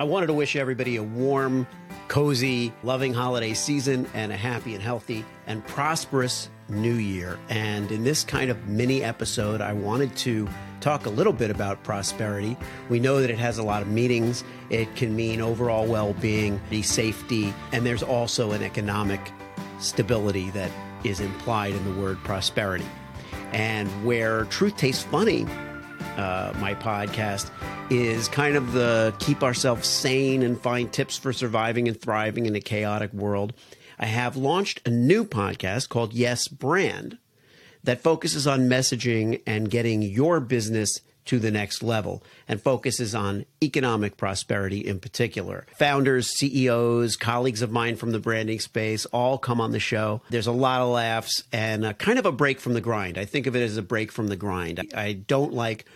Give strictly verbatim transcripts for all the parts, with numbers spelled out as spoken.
I wanted to wish everybody a warm, cozy, loving holiday season and a happy and healthy and prosperous new year. And in this kind of mini episode, I wanted to talk a little bit about prosperity. We know that it has a lot of meanings. It can mean overall well-being, safety, and there's also an economic stability that is implied in the word prosperity. And where Truth Tastes Funny, uh, my podcast, is kind of the keep ourselves sane and find tips for surviving and thriving in a chaotic world. I have launched a new podcast called Yes Brand that focuses on messaging and getting your business to the next level and focuses on economic prosperity in particular. Founders, C E Os, colleagues of mine from the branding space all come on the show. There's a lot of laughs and a kind of a break from the grind. I think of it as a break from the grind. I don't like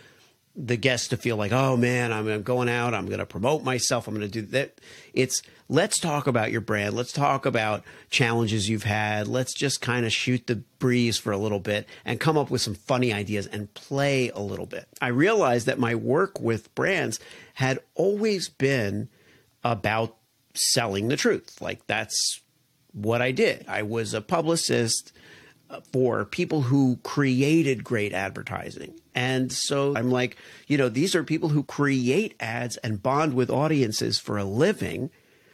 the guests to feel like, oh man, I'm going out, I'm going to promote myself, I'm going to do that. It's let's talk about your brand. Let's talk about challenges you've had. Let's just kind of shoot the breeze for a little bit and come up with some funny ideas and play a little bit. I realized that my work with brands had always been about selling the truth. Like that's what I did. I was a publicist for people who created great advertising. And so I'm like, you know, these are people who create ads and bond with audiences for a living.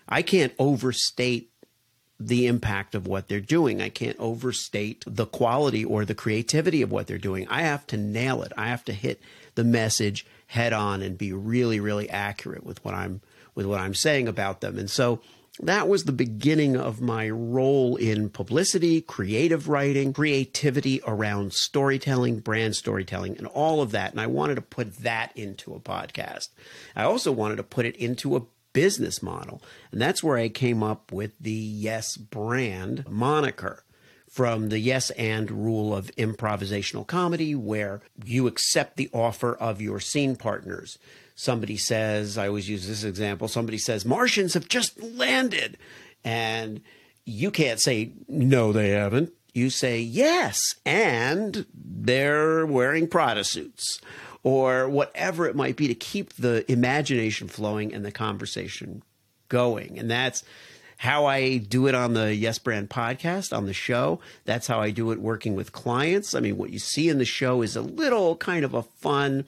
I can't overstate the impact of what they're doing. I can't overstate the quality or the creativity of what they're doing. I have to nail it. I have to hit the message head on and be really, really accurate with what I'm with what I'm saying about them. And so that was the beginning of my role in publicity, creative writing, creativity around storytelling, brand storytelling, and all of that. And I wanted to put that into a podcast. I also wanted to put it into a business model. And that's where I came up with the Yes Brand moniker from the yes and rule of improvisational comedy, where you accept the offer of your scene partners. Somebody says, I always use this example, somebody says, Martians have just landed. And you can't say, no, they haven't. You say, yes, and they're wearing Prada suits or whatever it might be to keep the imagination flowing and the conversation going. And that's how I do it on the Yes Brand podcast, on the show. That's how I do it working with clients. I mean, what you see in the show is a little kind of a fun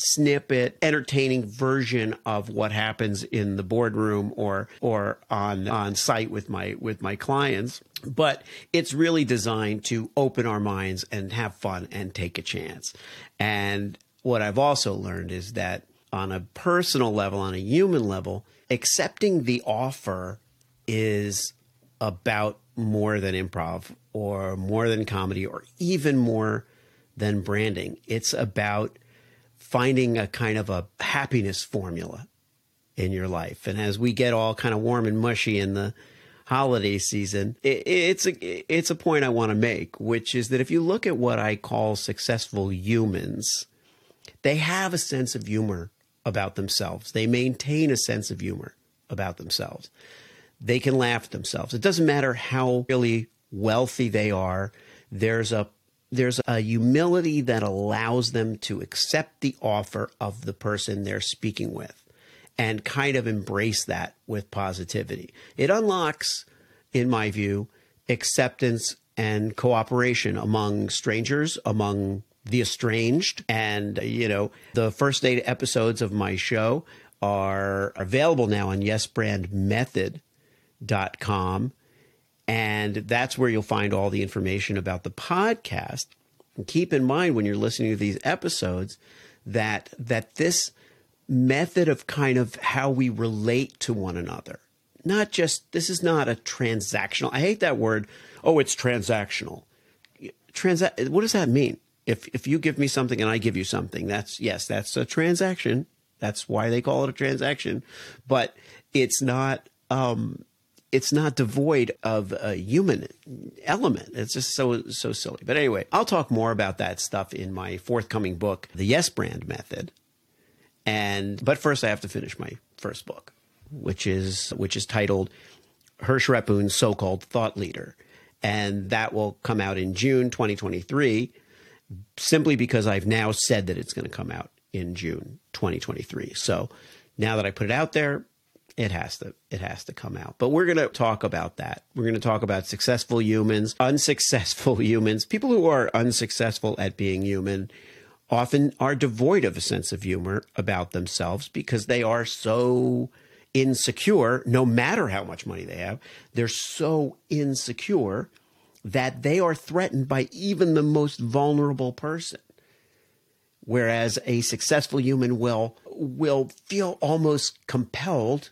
snippet, entertaining version of what happens in the boardroom or or on on site with my with my clients. But it's really designed to open our minds and have fun and take a chance. And what I've also learned is that on a personal level, on a human level, accepting the offer is about more than improv or more than comedy or even more than branding. It's about finding a kind of a happiness formula in your life. And as we get all kind of warm and mushy in the holiday season, it, it's a, it's a point I want to make, which is that if you look at what I call successful humans, they have a sense of humor about themselves. They maintain a sense of humor about themselves. They can laugh at themselves. It doesn't matter how really wealthy they are. There's a There's a humility that allows them to accept the offer of the person they're speaking with and kind of embrace that with positivity. It unlocks, in my view, acceptance and cooperation among strangers, among the estranged. And, you know, the first eight episodes of my show are available now on yes brand method dot com. And that's where you'll find all the information about the podcast. And keep in mind when you're listening to these episodes that that this method of kind of how we relate to one another, not just, this is not a transactional, I hate that word, oh, it's transactional. Transa- what does that mean? If if you give me something and I give you something, that's, yes, that's a transaction. That's why they call it a transaction. But it's not um, – it's not devoid of a human element. It's just so, so silly. But anyway, I'll talk more about that stuff in my forthcoming book, The Yes Brand Method. And, but first I have to finish my first book, which is, which is titled Hirsch Rappoon's So-Called Thought Leader. And that will come out in June twenty twenty-three, simply because I've now said that it's going to come out in June twenty twenty-three. So now that I put it out there, It has to. It has to come out. But we're going to talk about that. We're going to talk about successful humans, unsuccessful humans. People who are unsuccessful at being human often are devoid of a sense of humor about themselves because they are so insecure, no matter how much money they have. They're so insecure that they are threatened by even the most vulnerable person. Whereas a successful human will will feel almost compelled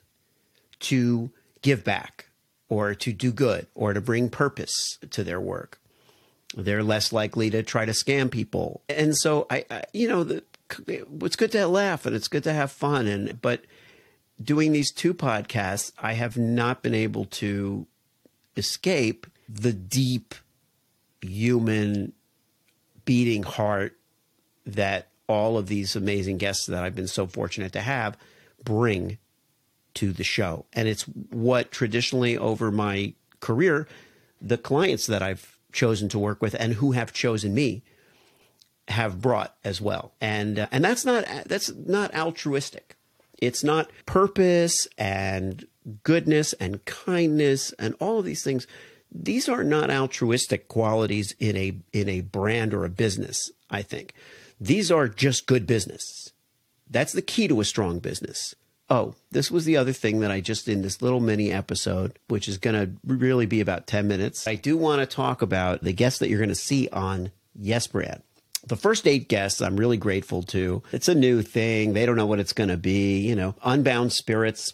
to give back or to do good or to bring purpose to their work. They're less likely to try to scam people. And so, I, I you know, the, it's good to laugh and it's good to have fun. And but doing these two podcasts, I have not been able to escape the deep human beating heart that all of these amazing guests that I've been so fortunate to have bring to the show. And it's what traditionally over my career, the clients that I've chosen to work with and who have chosen me have brought as well. And uh, and that's not that's not altruistic. It's not purpose and goodness and kindness and all of these things. These are not altruistic qualities in a in a brand or a business, I think. These are just good business. That's the key to a strong business. Oh, this was the other thing that I just in this little mini episode, which is going to really be about ten minutes. I do want to talk about the guests that you're going to see on Yes Brand. The first eight guests I'm really grateful to. It's a new thing. They don't know what it's going to be. You know, Unbound Spirits,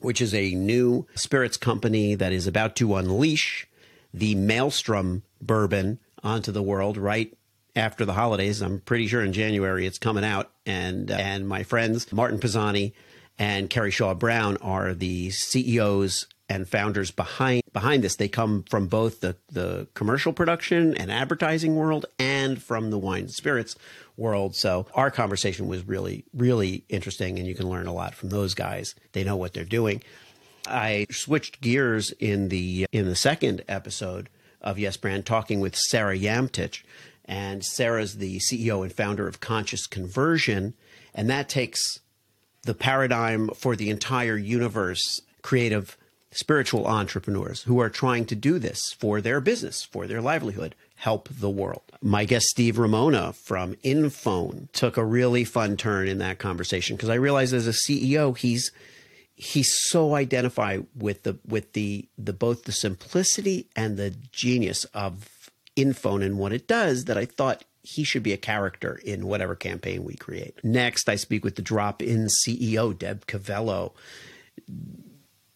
which is a new spirits company that is about to unleash the Maelstrom Bourbon onto the world right after the holidays. I'm pretty sure in January it's coming out. And uh, and my friends, Martin Pisani and Kerry Shaw Brown, are the C E Os and founders behind behind this. They come from both the, the commercial production and advertising world and from the wine and spirits world. So our conversation was really, really interesting, and you can learn a lot from those guys. They know what they're doing. I switched gears in the in the second episode of Yes Brand, talking with Sarah Yamtich. And Sarah's the C E O and founder of Conscious Conversion, and that takes the paradigm for the entire universe, creative spiritual entrepreneurs who are trying to do this for their business, for their livelihood, help the world. My guest, Steve Ramona from Infone, took a really fun turn in that conversation because I realized as a C E O, he's he's so identified with the with the the both the simplicity and the genius of Infone and what it does that I thought he should be a character in whatever campaign we create. Next, I speak with the drop-in C E O, Deb Cavello.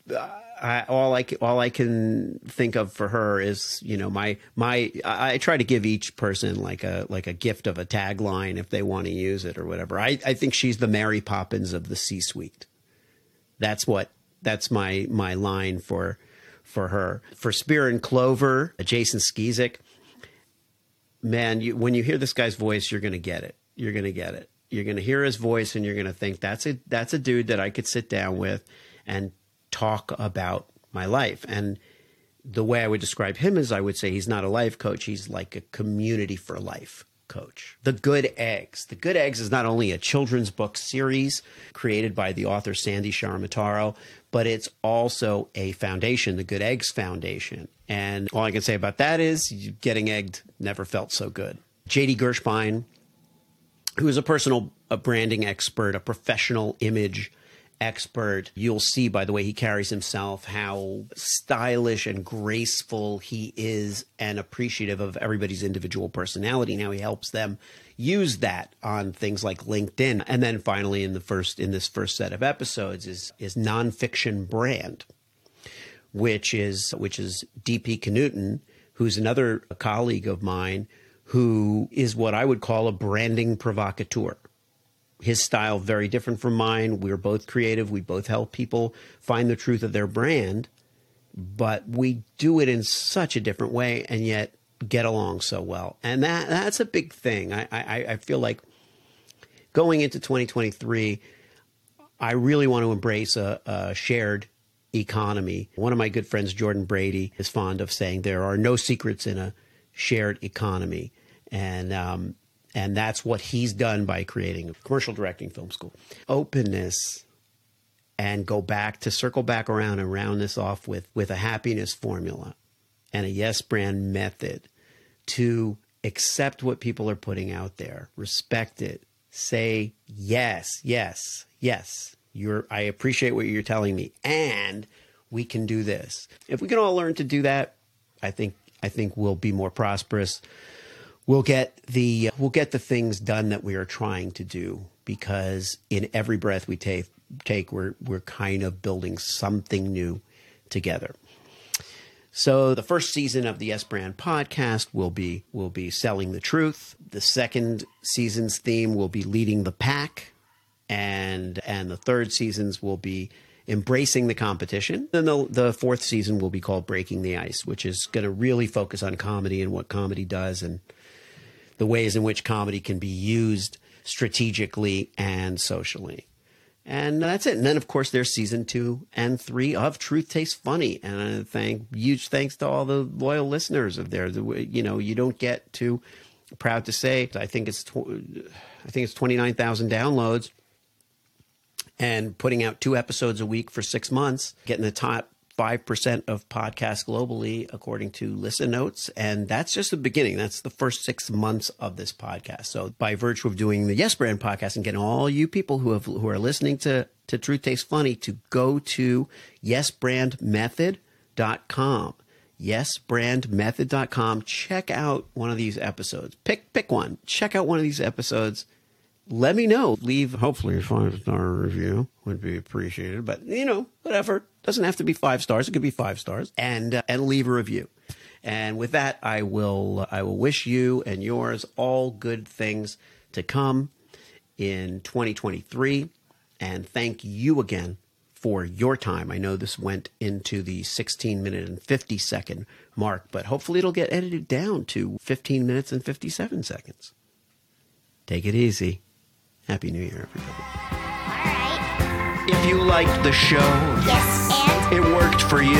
I, all I all I can think of for her is, you know, my my I, I try to give each person like a like a gift of a tagline if they want to use it or whatever. I, I think she's the Mary Poppins of the C-suite. That's what that's my my line for for her. For Spear and Clover, Jason Skizik. Man, you, when you hear this guy's voice, you're going to get it. You're going to get it. You're going to hear his voice and you're going to think, that's a that's a dude that I could sit down with and talk about my life. And the way I would describe him is I would say he's not a life coach. He's like a community for life coach. The Good Eggs. The Good Eggs is not only a children's book series created by the author Sandy Sharmataro, but it's also a foundation, the Good Eggs Foundation. And all I can say about that is getting egged never felt so good. J D Gershbein, who is a personal a branding expert, a professional image expert. You'll see by the way he carries himself, how stylish and graceful he is and appreciative of everybody's individual personality. Now he helps them use that on things like LinkedIn. And then finally, in the first in this first set of episodes is is Nonfiction Brand, which is which is D P Knuton, who's another colleague of mine, who is what I would call a branding provocateur. His style very different from mine. We're both creative. We both help people find the truth of their brand, but we do it in such a different way and yet get along so well. And that that's a big thing. I I, I feel like going into twenty twenty-three, I really want to embrace a, a shared economy. One of my good friends, Jordan Brady, is fond of saying there are no secrets in a shared economy, and um, and that's what he's done by creating a commercial directing film school. Openness and go back to circle back around and round this off with, with a happiness formula and a yes brand method to accept what people are putting out there, respect it, say, yes, yes, yes, you're, I appreciate what you're telling me, and we can do this. If we can all learn to do that, I think, I think we'll be more prosperous. We'll get the, we'll get the things done that we are trying to do, because in every breath we take, take we're, we're kind of building something new together. So the first season of the Yes Brand podcast will be will be selling the truth. The second season's theme will be leading the pack, and and the third season's will be embracing the competition. Then the the fourth season will be called Breaking the Ice, which is going to really focus on comedy and what comedy does and the ways in which comedy can be used strategically and socially. And that's it. And then, of course, there's season two and three of Truth Tastes Funny. And I thank huge thanks to all the loyal listeners of there. You know, you don't get too proud to say, I think it's I think it's twenty-nine thousand downloads, and putting out two episodes a week for six months, getting the top five percent of podcasts globally, according to Listen Notes. And that's just the beginning. That's the first six months of this podcast. So by virtue of doing the Yes Brand podcast and getting all you people who have who are listening to, to Truth Tastes Funny to go to yes brand method dot com, yes brand method dot com. Check out one of these episodes. Pick, pick one. Check out one of these episodes. Let me know. Leave, hopefully, a five-star review would be appreciated. But, you know, whatever. Doesn't have to be five stars. It could be five stars. And uh, and leave a review. And with that, I will uh, I will wish you and yours all good things to come in twenty twenty-three. And thank you again for your time. I know this went into the sixteen minute and fifty second mark, but hopefully it'll get edited down to fifteen minutes and fifty-seven seconds. Take it easy. Happy New Year, everybody. All right. If you liked the show, yes, and it worked for you,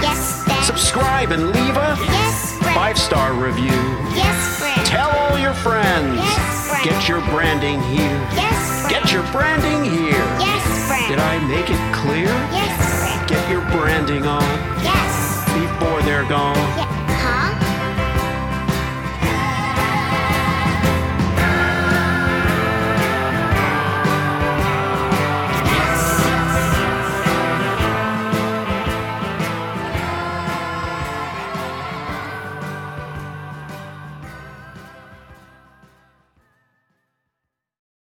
yes, and subscribe and leave a yes, five-star review. Yes, friend. Tell all your friends. Yes, friend. Get your branding here. Yes, friend. Get your branding here. Yes, friend. Did I make it clear? Yes, friend. Get your branding on. Yes. Before they're gone. Yes.